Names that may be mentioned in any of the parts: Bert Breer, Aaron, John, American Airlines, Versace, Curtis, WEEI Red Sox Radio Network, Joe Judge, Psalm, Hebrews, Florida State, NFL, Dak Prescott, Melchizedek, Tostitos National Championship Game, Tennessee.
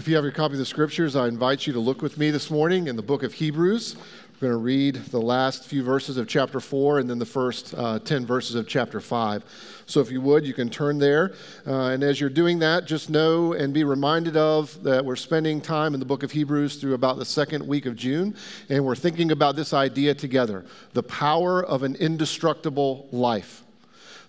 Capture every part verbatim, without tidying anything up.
If you have your copy of the scriptures, I invite you to look with me this morning in the book of Hebrews. We're going to read the last few verses of chapter four and then the first uh, ten verses of chapter five. So if you would, you can turn there. Uh, and as you're doing that, just know and be reminded of that we're spending time in the book of Hebrews through about the second week of June. And we're thinking about this idea together, the power of an indestructible life.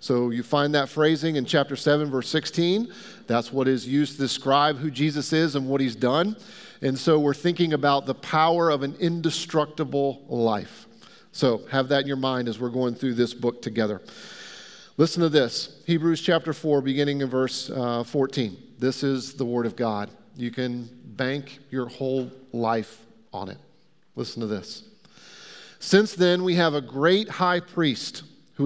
So you find that phrasing in chapter seven, verse sixteen. That's what is used to describe who Jesus is and what he's done. And so we're thinking about the power of an indestructible life. So have that in your mind as we're going through this book together. Listen to this. Hebrews chapter four, beginning in verse uh, fourteen. This is the word of God. You can bank your whole life on it. Listen to this. Since then, we have a great high priest who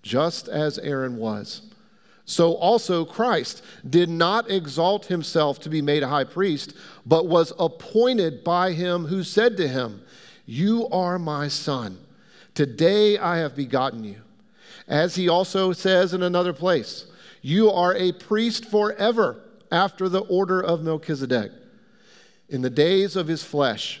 Just as Aaron was, so also Christ did not exalt himself to be made a high priest, but was appointed by him who said to him, "You are my son. Today I have begotten you." As he also says in another place, "You are a priest forever after the order of Melchizedek." In the days of his flesh,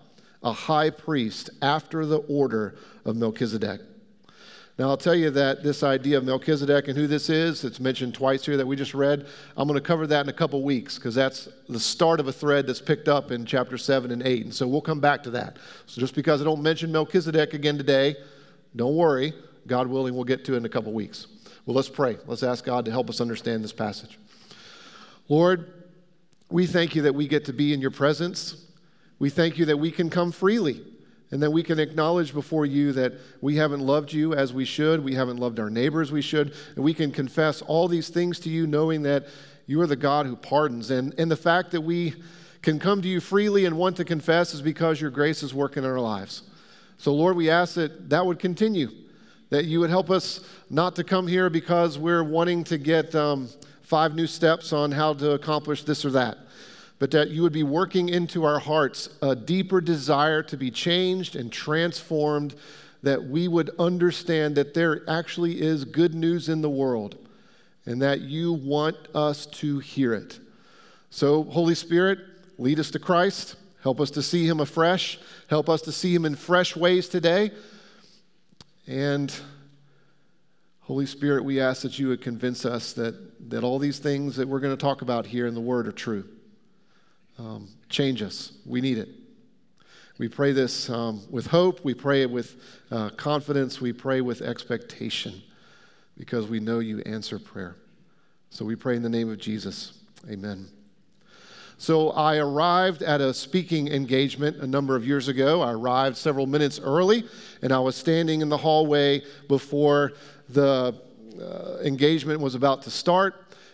a high priest after the order of Melchizedek. Now, I'll tell you that this idea of Melchizedek and who this is, it's mentioned twice here that we just read. I'm going to cover that in a couple weeks because that's the start of a thread that's picked up in chapter seven and eight. And so we'll come back to that. So just because I don't mention Melchizedek again today, don't worry. God willing, we'll get to it in a couple weeks. Well, let's pray. Let's ask God to help us understand this passage. Lord, we thank you that we get to be in your presence. We thank you that we can come freely and that we can acknowledge before you that we haven't loved you as we should, we haven't loved our neighbor as we should, and we can confess all these things to you knowing that you are the God who pardons. And, and the fact that we can come to you freely and want to confess is because your grace is working in our lives. So, Lord, we ask that that would continue, that you would help us not to come here because we're wanting to get um, five new steps on how to accomplish this or that, but that you would be working into our hearts a deeper desire to be changed and transformed, that we would understand that there actually is good news in the world and that you want us to hear it. So, Holy Spirit, lead us to Christ. Help us to see him afresh. Help us to see him in fresh ways today. And Holy Spirit, we ask that you would convince us that, that all these things that we're going to talk about here in the Word are true. Um, change us. We need it. We pray this um, with hope. We pray it with uh, confidence. We pray with expectation because we know you answer prayer. So we pray in the name of Jesus. Amen. So I arrived at a speaking engagement a number of years ago. I arrived several minutes early, and I was standing in the hallway before the uh, engagement was about to start.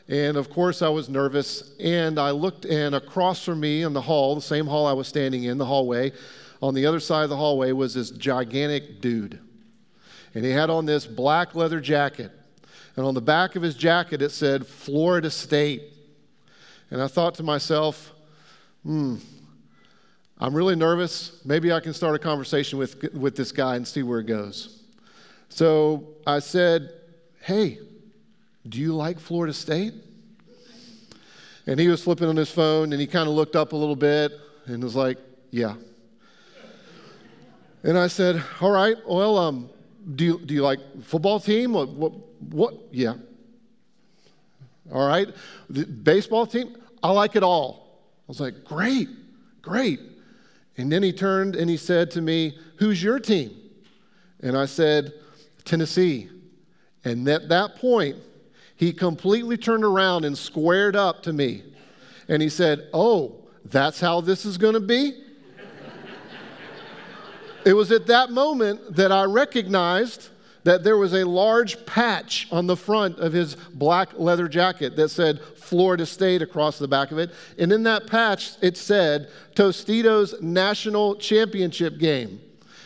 And of course, I was nervous, and I looked, and across from me in the hall, the same hall I was standing in, the hallway, on the other side of the hallway was this gigantic dude. And he had on this black leather jacket. And on the back of his jacket, it said, Florida State. And I thought to myself, hmm, I'm really nervous. Maybe I can start a conversation with, with this guy and see where it goes. So I said, hey, do you like Florida State? And he was flipping on his phone, and he kind of looked up a little bit and was like, yeah. And I said, all right, well, um, do you, do you like football team? What, what, what? Yeah. All right. The baseball team? I like it all. I was like, great, great. And then he turned and he said to me, who's your team? And I said, Tennessee. And at that point, he completely turned around and squared up to me. And he said, oh, that's how this is going to be? It was at that moment that I recognized that there was a large patch on the front of his black leather jacket that said Florida State across the back of it. And in that patch, it said Tostitos National Championship Game.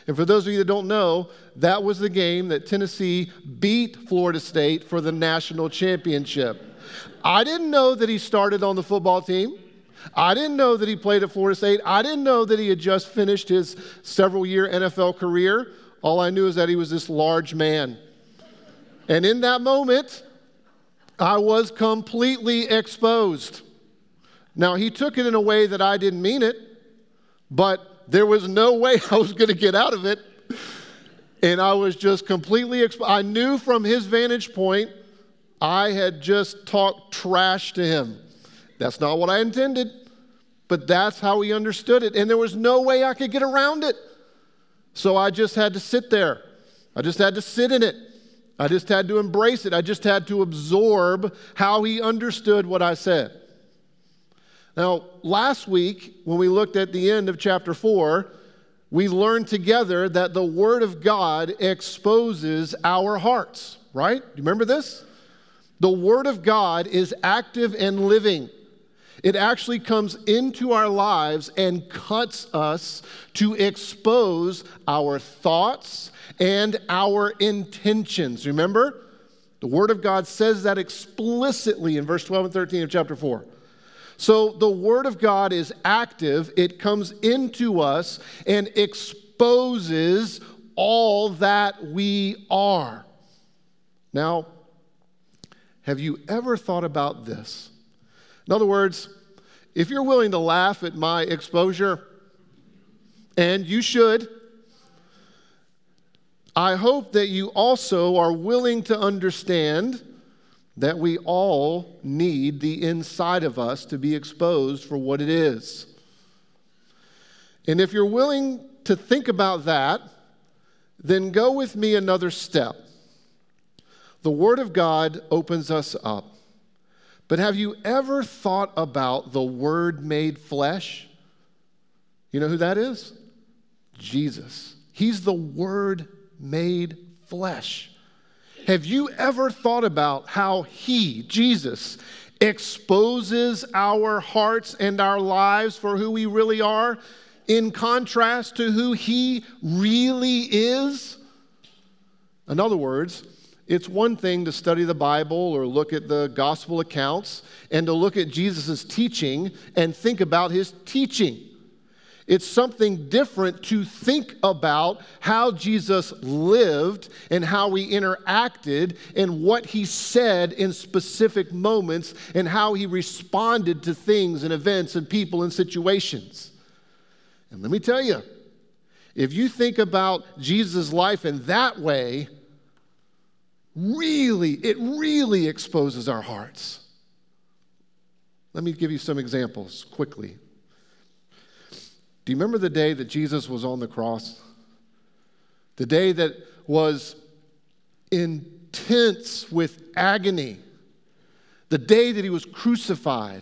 And for those of you that don't know, that was the game that Tennessee beat Florida State for the national championship. I didn't know that he started on the football team. I didn't know that he played at Florida State. I didn't know that he had just finished his several-year N F L career. All I knew is that he was this large man. And in that moment, I was completely exposed. Now, he took it in a way that I didn't mean it, but there was no way I was going to get out of it. And I was just completely exposed. I knew from his vantage point, I had just talked trash to him. That's not what I intended, but that's how he understood it. And there was no way I could get around it. So I just had to sit there. I just had to sit in it. I just had to embrace it. I just had to absorb how he understood what I said. Now, last week, when we looked at the end of chapter four, we learned together that the Word of God exposes our hearts, right? You remember this? The Word of God is active and living. It actually comes into our lives and cuts us to expose our thoughts and our intentions. Remember? The Word of God says that explicitly in verse twelve and thirteen of chapter four. So the Word of God is active. It comes into us and exposes all that we are. Now, have you ever thought about this? In other words, if you're willing to laugh at my exposure, and you should, I hope that you also are willing to understand that we all need the inside of us to be exposed for what it is. And if you're willing to think about that, then go with me another step. The Word of God opens us up. But have you ever thought about the Word made flesh? You know who that is? Jesus. He's the Word made flesh. Have you ever thought about how he, Jesus, exposes our hearts and our lives for who we really are in contrast to who he really is? In other words, it's one thing to study the Bible or look at the gospel accounts and to look at Jesus' teaching and think about his teaching. It's something different to think about how Jesus lived and how he interacted and what he said in specific moments and how he responded to things and events and people and situations. And let me tell you, if you think about Jesus' life in that way, really, it really exposes our hearts. Let me give you some examples quickly. Do you remember the day that Jesus was on the cross? The day that was intense with agony. The day that he was crucified.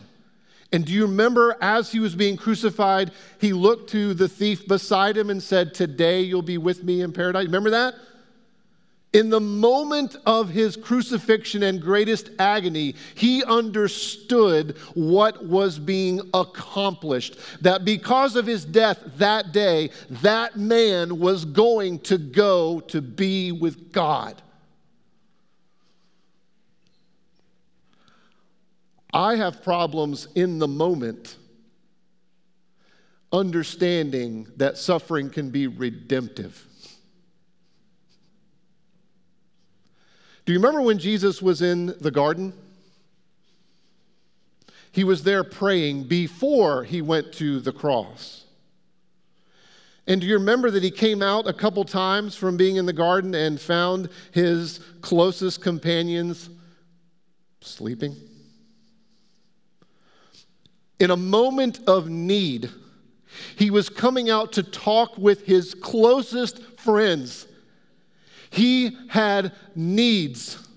And do you remember as he was being crucified, he looked to the thief beside him and said, "Today you'll be with me in paradise." Remember that? In the moment of his crucifixion and greatest agony, he understood what was being accomplished. That because of his death that day, that man was going to go to be with God. I have problems in the moment, understanding that suffering can be redemptive. Do you remember when Jesus was in the garden? He was there praying before he went to the cross. And do you remember that he came out a couple times from being in the garden and found his closest companions sleeping? In a moment of need, he was coming out to talk with his closest friends. He had needs,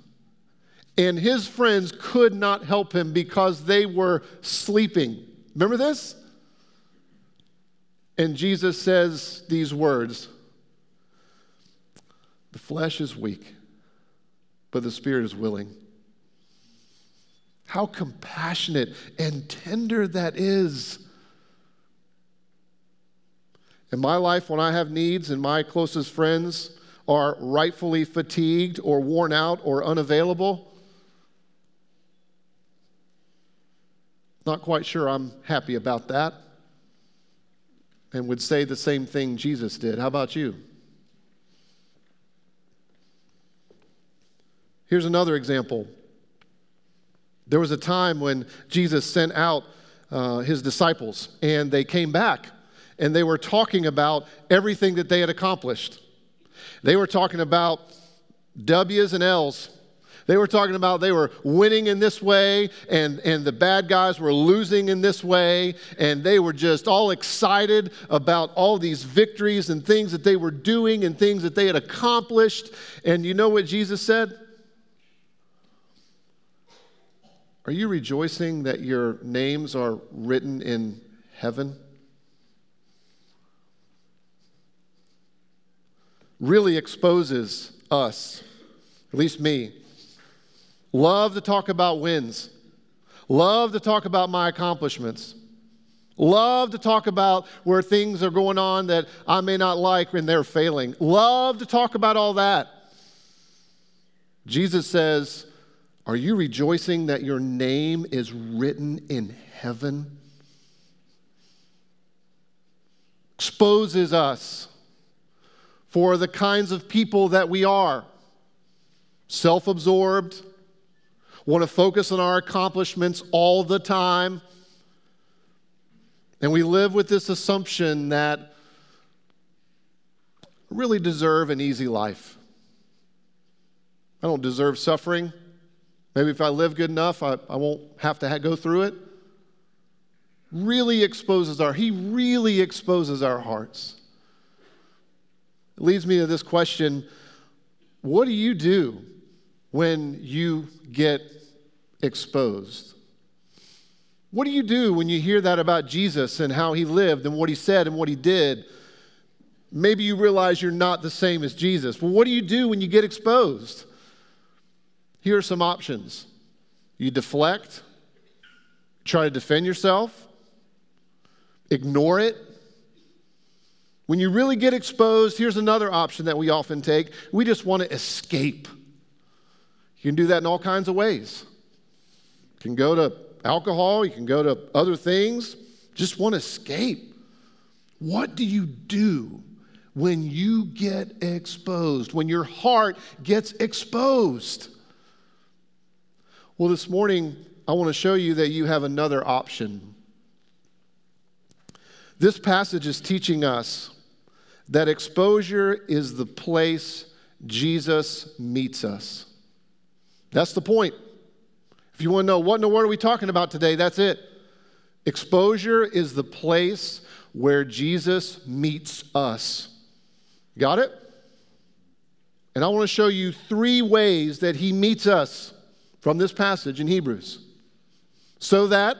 and his friends could not help him because they were sleeping. Remember this? And Jesus says these words, "The flesh is weak, but the spirit is willing." How compassionate and tender that is. In my life, when I have needs and my closest friends are rightfully fatigued or worn out or unavailable, not quite sure I'm happy about that, and would say the same thing Jesus did. How about you? Here's another example. There was a time when Jesus sent out uh, his disciples, and they came back, and they were talking about everything that they had accomplished. They were talking about W's and L's. They were talking about they were winning in this way, and, and the bad guys were losing in this way, and they were just all excited about all these victories and things that they were doing and things that they had accomplished. And you know what Jesus said? Are you rejoicing that your names are written in heaven? Really exposes us, at least me. Love to talk about wins. Love to talk about my accomplishments. Love to talk about where things are going on that I may not like when they're failing. Love to talk about all that. Jesus says, are you rejoicing that your name is written in heaven? Exposes us for the kinds of people that we are. Self-absorbed. Want to focus on our accomplishments all the time. And we live with this assumption that I really deserve an easy life. I don't deserve suffering. Maybe if I live good enough, I, I won't have to ha- go through it. Really exposes our, he really exposes our hearts. It leads me to this question, what do you do when you get exposed? What do you do when you hear that about Jesus and how he lived and what he said and what he did? Maybe you realize you're not the same as Jesus. Well, what do you do when you get exposed? Here are some options. You deflect, try to defend yourself, ignore it. When you really get exposed, here's another option that we often take. We just want to escape. You can do that in all kinds of ways. You can go to alcohol. You can go to other things. Just want to escape. What do you do when you get exposed, when your heart gets exposed? Well, this morning, I want to show you that you have another option. This passage is teaching us that exposure is the place Jesus meets us. That's the point. If you want to know what in the world are we talking about today, that's it. Exposure is the place where Jesus meets us. Got it? And I want to show you three ways that he meets us from this passage in Hebrews. So that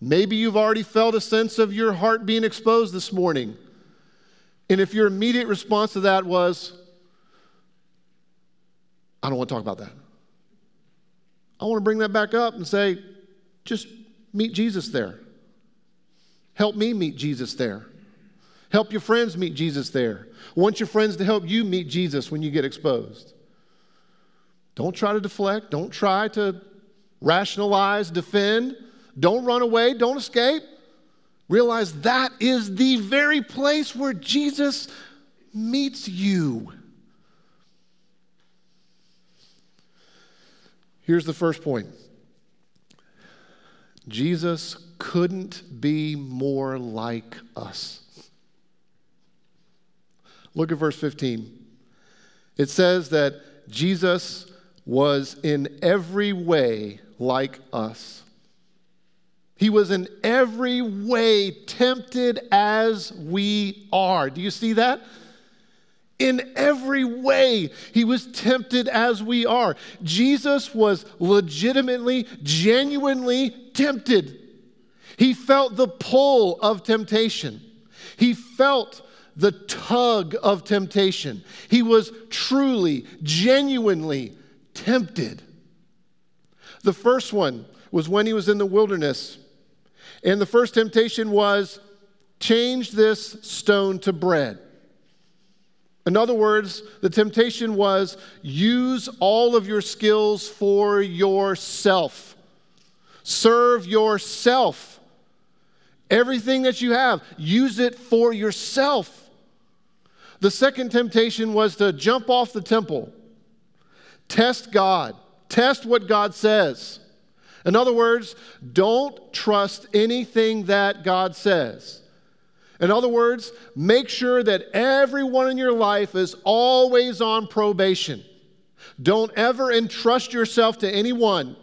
maybe you've already felt a sense of your heart being exposed this morning. And if your immediate response to that was, I don't want to talk about that, I want to bring that back up and say, just meet Jesus there. Help me meet Jesus there. Help your friends meet Jesus there. Want your friends to help you meet Jesus when you get exposed. Don't try to deflect. Don't try to rationalize, defend. Don't run away. Don't escape. realize that is the very place where Jesus meets you. Here's the first point. Jesus couldn't be more like us. Look at verse fifteen. It says that Jesus was in every way like us. He was in every way tempted as we are. Do you see that? In every way, he was tempted as we are. Jesus was legitimately, genuinely tempted. He felt the pull of temptation. He felt the tug of temptation. He was truly, genuinely tempted. The first one was when he was in the wilderness. And the first temptation was, change this stone to bread. In other words, the temptation was, use all of your skills for yourself. Serve yourself. Everything that you have, use it for yourself. The second temptation was to jump off the temple. Test God. Test what God says. In other words, don't trust anything that God says. In other words, make sure that everyone in your life is always on probation. Don't ever entrust yourself to anyone.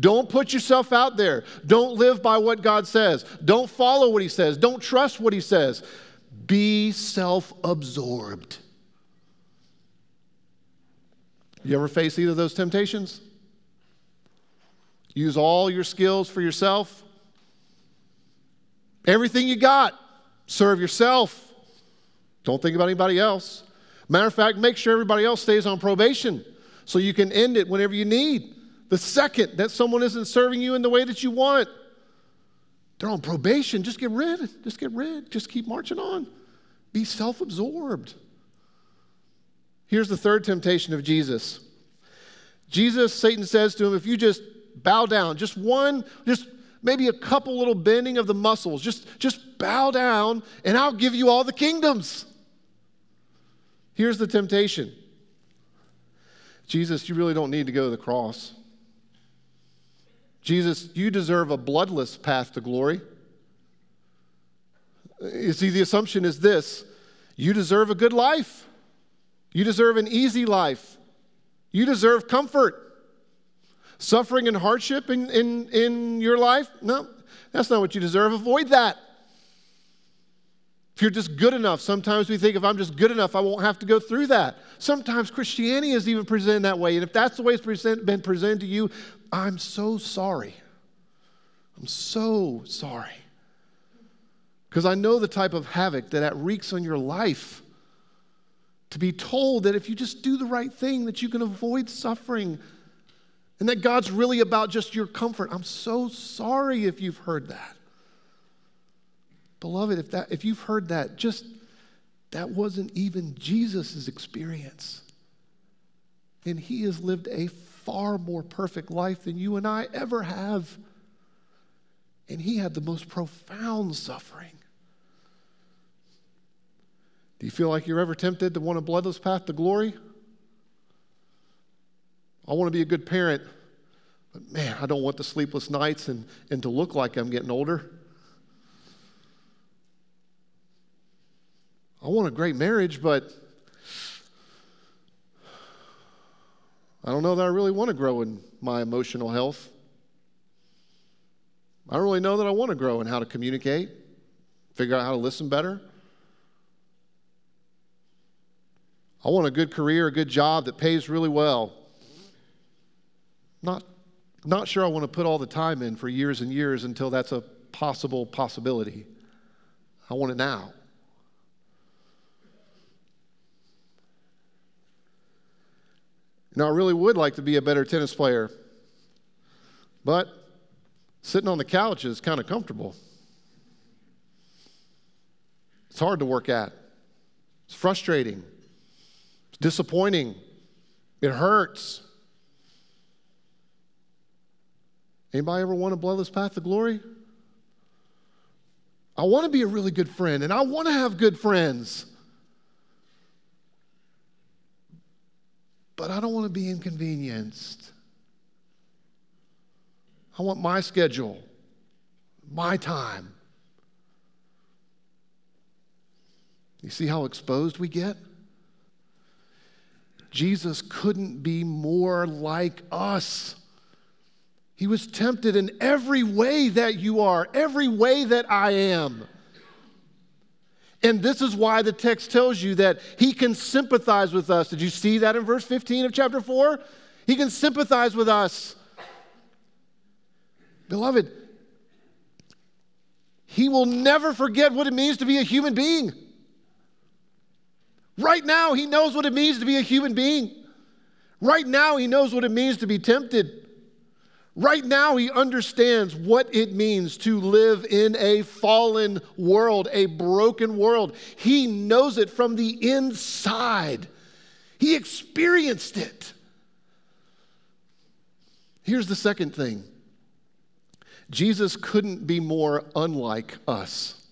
Don't put yourself out there. Don't live by what God says. Don't follow what he says. Don't trust what he says. Be self-absorbed. You ever face either of those temptations? Use all your skills for yourself. Everything you got. Serve yourself. Don't think about anybody else. Matter of fact, make sure everybody else stays on probation so you can end it whenever you need. The second that someone isn't serving you in the way that you want, they're on probation. Just get rid. Just get rid. Just keep marching on. Be self-absorbed. Here's the third temptation of Jesus. Jesus, Satan says to him, if you just bow down, just one, just maybe a couple little bending of the muscles. Just, just bow down, and I'll give you all the kingdoms. Here's the temptation. Jesus, you really don't need to go to the cross. Jesus, you deserve a bloodless path to glory. You see, the assumption is this. You deserve a good life. You deserve an easy life. You deserve comfort. Suffering and hardship in, in, in your life? No, that's not what you deserve. Avoid that. If you're just good enough, sometimes we think if I'm just good enough, I won't have to go through that. Sometimes Christianity is even presented that way. And if that's the way it's present, been presented to you, I'm so sorry. I'm so sorry. Because I know the type of havoc that that wreaks on your life. To be told that if you just do the right thing, that you can avoid suffering. And that God's really about just your comfort. I'm so sorry if you've heard that. Beloved, if that if you've heard that, just that wasn't even Jesus' experience. And he has lived a far more perfect life than you and I ever have. And he had the most profound suffering. Do you feel like you're ever tempted to want a bloodless path to glory? I want to be a good parent, but man, I don't want the sleepless nights and, and to look like I'm getting older. I want a great marriage, but I don't know that I really want to grow in my emotional health. I don't really know that I want to grow in how to communicate, figure out how to listen better. I want a good career, a good job that pays really well. Not, not sure I want to put all the time in for years and years until that's a possible possibility. I want it now. Now, I really would like to be a better tennis player, but sitting on the couch is kind of comfortable. It's hard to work at. It's frustrating. It's disappointing. It hurts. Anybody ever want a bloodless path to glory? I want to be a really good friend, and I want to have good friends. But I don't want to be inconvenienced. I want my schedule, my time. You see how exposed we get? Jesus couldn't be more like us. He was tempted in every way that you are, every way that I am. And this is why the text tells you that he can sympathize with us. Did you see that in verse fifteen of chapter four? He can sympathize with us. Beloved, he will never forget what it means to be a human being. Right now, he knows what it means to be a human being. Right now, he knows what it means to be tempted. Right now, he understands what it means to live in a fallen world, a broken world. He knows it from the inside. He experienced it. Here's the second thing. Jesus couldn't be more unlike us.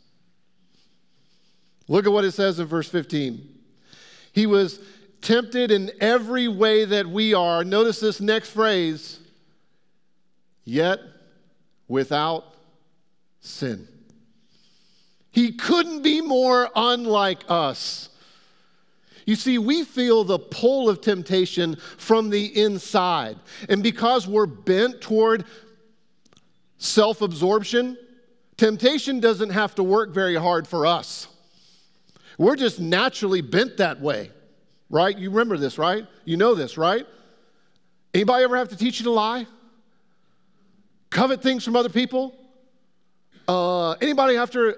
Look at what it says in verse fifteen. He was tempted in every way that we are. Notice this next phrase. Yet without sin. He couldn't be more unlike us. You see, we feel the pull of temptation from the inside. And because we're bent toward self-absorption, temptation doesn't have to work very hard for us. We're just naturally bent that way, right? You remember this, right? You know this, right? Anybody ever have to teach you to lie? Covet things from other people? Uh, anybody have to,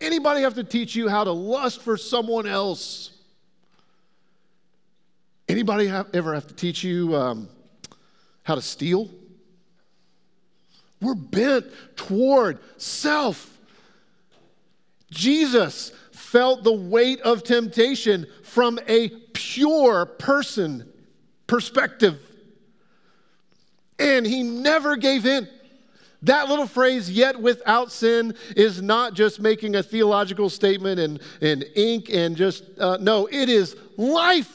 anybody have to teach you how to lust for someone else? Anybody have, ever have to teach you um, how to steal? We're bent toward self. Jesus felt the weight of temptation from a pure person perspective. And he never gave in. That little phrase, yet without sin, is not just making a theological statement and, and ink and just, uh, no, it is life.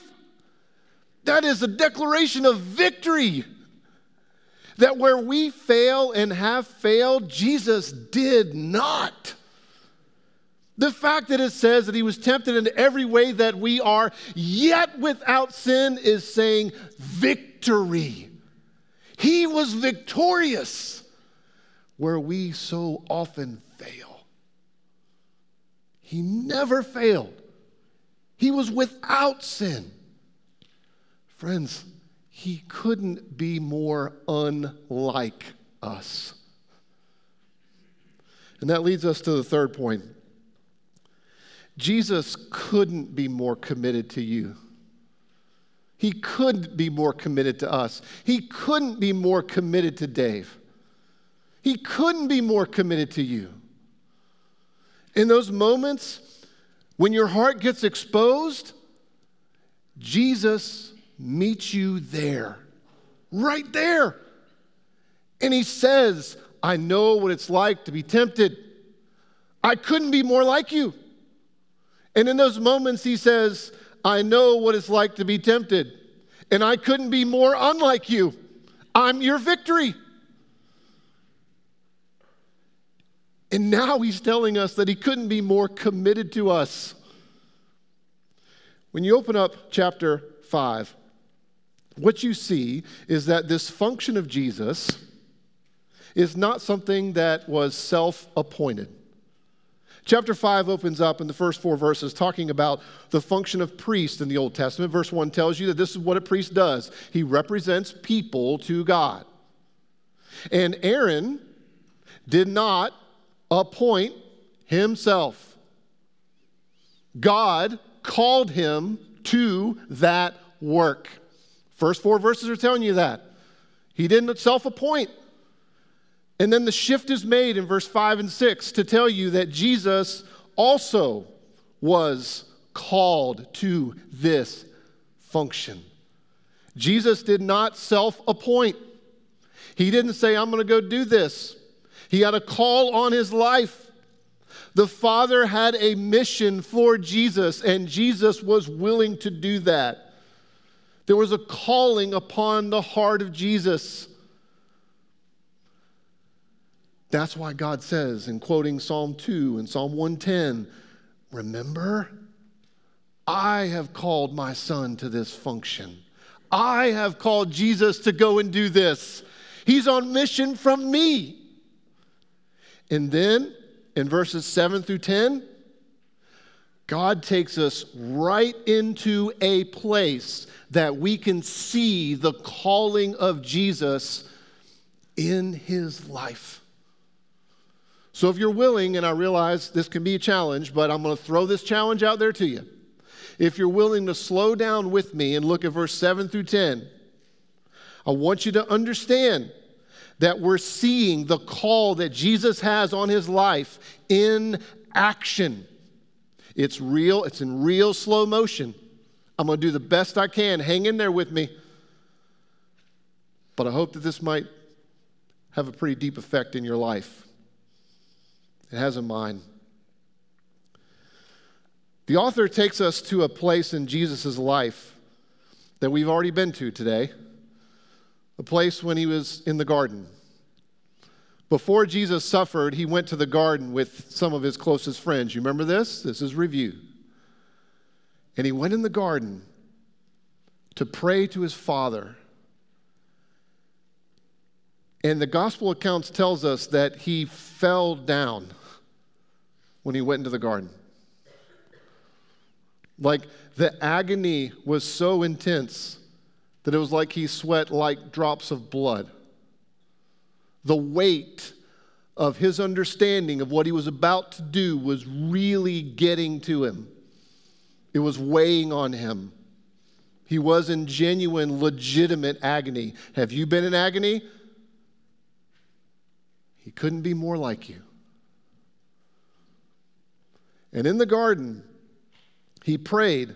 That is a declaration of victory. That where we fail and have failed, Jesus did not. The fact that it says that he was tempted in every way that we are, yet without sin, is saying victory. He was victorious where we so often fail. He never failed. He was without sin. Friends, he couldn't be more unlike us. And that leads us to the third point. Jesus couldn't be more committed to you. He couldn't be more committed to us. He couldn't be more committed to Dave. He couldn't be more committed to you. In those moments when your heart gets exposed, Jesus meets you there, right there. And he says, I know what it's like to be tempted. I couldn't be more like you. And in those moments, he says, I know what it's like to be tempted, and I couldn't be more unlike you. I'm your victory. And now he's telling us that he couldn't be more committed to us. When you open up chapter five, what you see is that this function of Jesus is not something that was self-appointed. Chapter five opens up in the first four verses talking about the function of priest in the Old Testament. Verse one tells you that this is what a priest does. He represents people to God. And Aaron did not appoint himself. God called him to that work. First four verses are telling you that. He didn't self-appoint. And then the shift is made in verse five and six to tell you that Jesus also was called to this function. Jesus did not self-appoint. He didn't say, I'm going to go do this. He had a call on his life. The Father had a mission for Jesus, and Jesus was willing to do that. There was a calling upon the heart of Jesus. That's why God says, in quoting Psalm two and Psalm one ten, remember, I have called my son to this function. I have called Jesus to go and do this. He's on mission from me. And then, in verses seven through ten, God takes us right into a place that we can see the calling of Jesus in his life. So if you're willing, and I realize this can be a challenge, but I'm going to throw this challenge out there to you. If you're willing to slow down with me and look at verse seven through ten, I want you to understand that we're seeing the call that Jesus has on his life in action. It's real. It's in real slow motion. I'm going to do the best I can. Hang in there with me. But I hope that this might have a pretty deep effect in your life. It has in mine. The author takes us to a place in Jesus' life that we've already been to today, a place when he was in the garden. Before Jesus suffered, he went to the garden with some of his closest friends. You remember this? This is review. And he went in the garden to pray to his Father. And the gospel accounts tells us that he fell down when he went into the garden. Like, the agony was so intense that it was like he sweat like drops of blood. The weight of his understanding of what he was about to do was really getting to him. It was weighing on him. He was in genuine, legitimate agony. Have you been in agony? He couldn't be more like you. And in the garden, he prayed,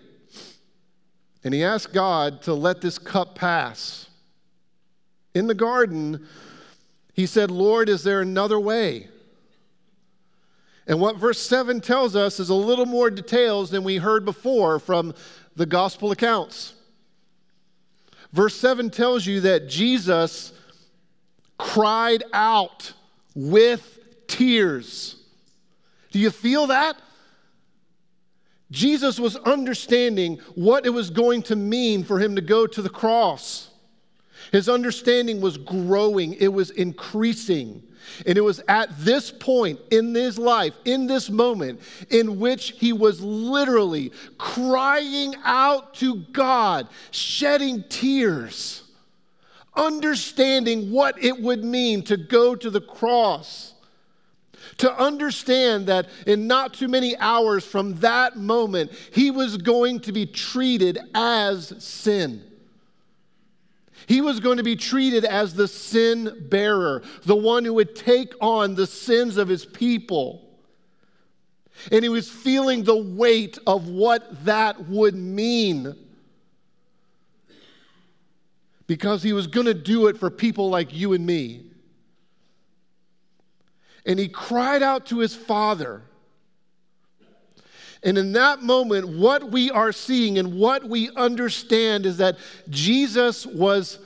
and he asked God to let this cup pass. In the garden, he said, Lord, is there another way? And what verse seven tells us is a little more details than we heard before from the gospel accounts. Verse seven tells you that Jesus cried out with tears. Do you feel that? Jesus was understanding what it was going to mean for him to go to the cross. His understanding was growing. It was increasing. And it was at this point in his life, in this moment, in which he was literally crying out to God, shedding tears, understanding what it would mean to go to the cross. To understand that in not too many hours from that moment, he was going to be treated as sin. He was going to be treated as the sin bearer, the one who would take on the sins of his people. And he was feeling the weight of what that would mean, because he was going to do it for people like you and me. And he cried out to his Father. And in that moment, what we are seeing and what we understand is that Jesus was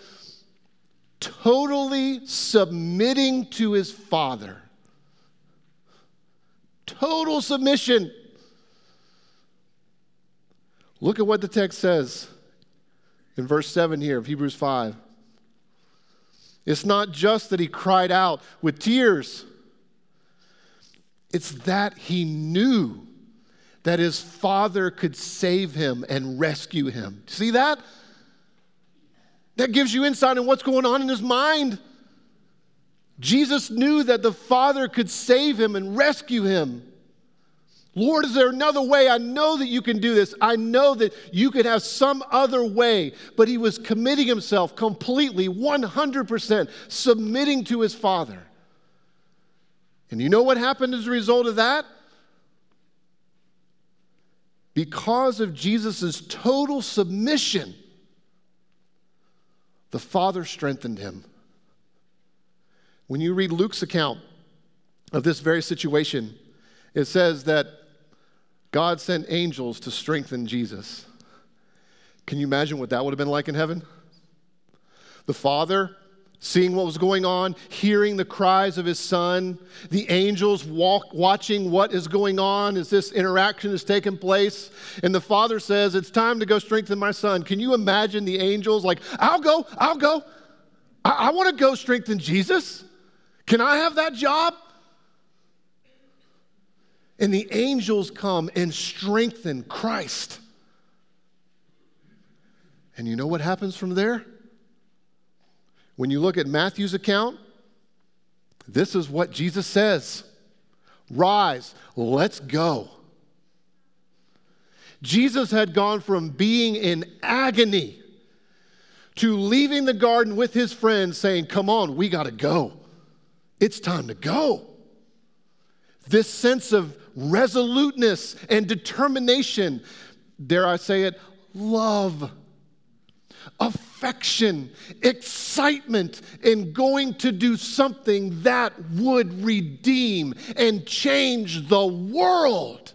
totally submitting to his Father. Total submission. Look at what the text says in verse seven here of Hebrews five. It's not just that he cried out with tears. It's that he knew that his Father could save him and rescue him. See that? That gives you insight into what's going on in his mind. Jesus knew that the Father could save him and rescue him. Lord, is there another way? I know that you can do this. I know that you could have some other way. But he was committing himself completely, one hundred percent, submitting to his Father. And you know what happened as a result of that? Because of Jesus' total submission, the Father strengthened him. When you read Luke's account of this very situation, It says that God sent angels to strengthen Jesus. Can you imagine what that would have been like in heaven? The Father, seeing what was going on, hearing the cries of his son, the angels walk, watching what is going on as this interaction is taking place. And the Father says, it's time to go strengthen my son. Can you imagine the angels like, I'll go, I'll go. I, I want to go strengthen Jesus. Can I have that job? And the angels come and strengthen Christ. And you know what happens from there? When you look at Matthew's account, this is what Jesus says. Rise, let's go. Jesus had gone from being in agony to leaving the garden with his friends saying, come on, we got to go. It's time to go. This sense of resoluteness and determination, dare I say it, love, affection, excitement in going to do something that would redeem and change the world.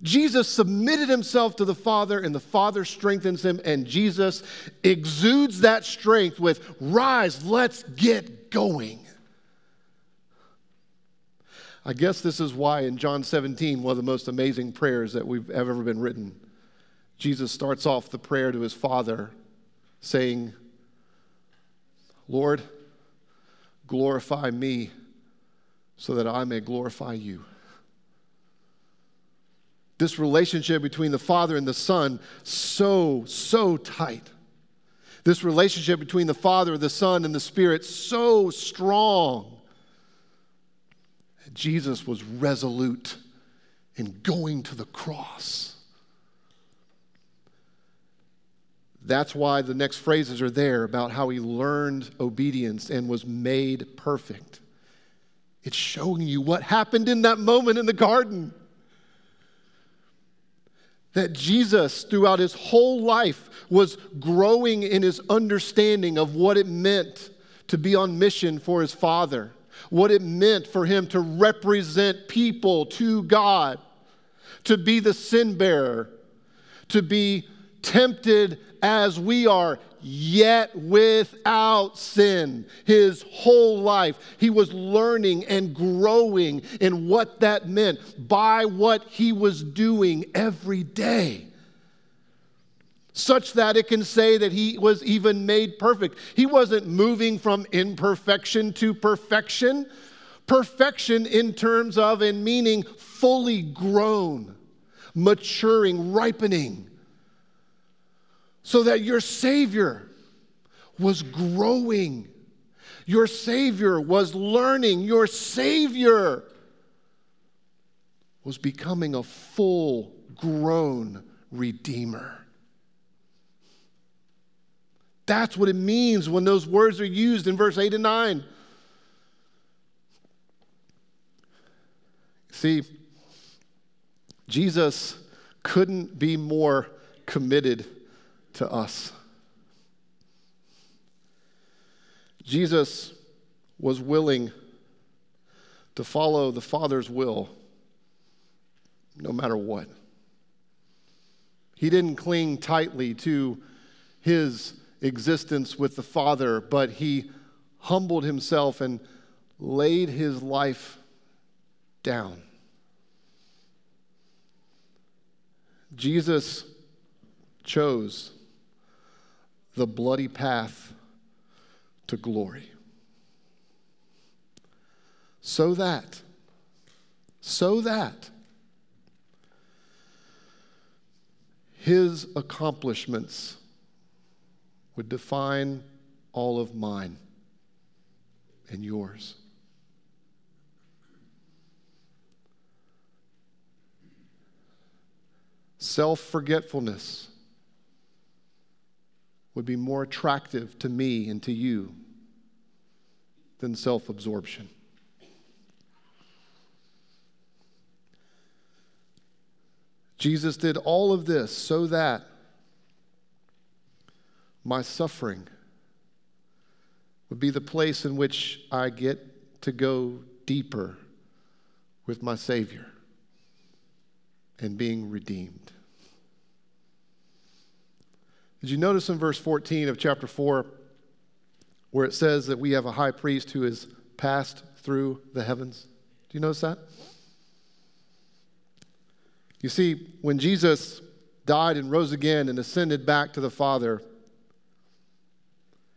Jesus submitted himself to the Father, and the Father strengthens him, and Jesus exudes that strength with, rise, let's get going. I guess this is why in John seventeen, one of the most amazing prayers that we've have ever been written, Jesus starts off the prayer to his Father saying, Lord, glorify me so that I may glorify you. This relationship between the Father and the Son, so, so tight. This relationship between the Father, the Son, and the Spirit, so strong. Jesus was resolute in going to the cross. That's why the next phrases are there about how he learned obedience and was made perfect. It's showing you what happened in that moment in the garden. That Jesus, throughout his whole life, was growing in his understanding of what it meant to be on mission for his Father. What it meant for him to represent people to God, to be the sin bearer, to be tempted as we are, yet without sin. His whole life, he was learning and growing in what that meant by what he was doing every day, such that it can say that he was even made perfect. He wasn't moving from imperfection to perfection. Perfection in terms of and meaning fully grown, maturing, ripening. So that your Savior was growing. Your Savior was learning. Your Savior was becoming a full-grown Redeemer. That's what it means when those words are used in verse eight and nine. See, Jesus couldn't be more committed to us. Jesus was willing to follow the Father's will no matter what. He didn't cling tightly to his existence with the Father, but he humbled himself and laid his life down. Jesus chose the bloody path to glory so that, so that his accomplishments would define all of mine and yours. Self-forgetfulness would be more attractive to me and to you than self-absorption. Jesus did all of this so that my suffering would be the place in which I get to go deeper with my Savior and being redeemed. Did you notice in verse fourteen of chapter four where it says that we have a high priest who has passed through the heavens? Do you notice that? You see, when Jesus died and rose again and ascended back to the Father,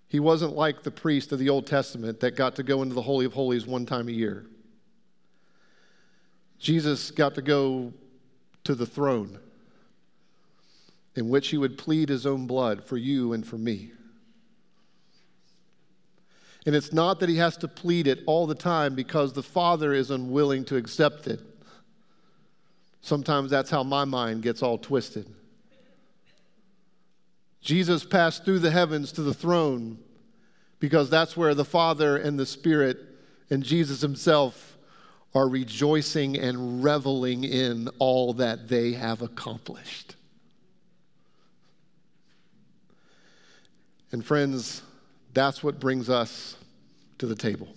he wasn't like the priest of the Old Testament that got to go into the Holy of Holies one time a year. Jesus got to go to the throne in which he would plead his own blood for you and for me. And it's not that he has to plead it all the time because the Father is unwilling to accept it. Sometimes that's how my mind gets all twisted. Jesus passed through the heavens to the throne because that's where the Father and the Spirit and Jesus himself are rejoicing and reveling in all that they have accomplished. And friends, that's what brings us to the table.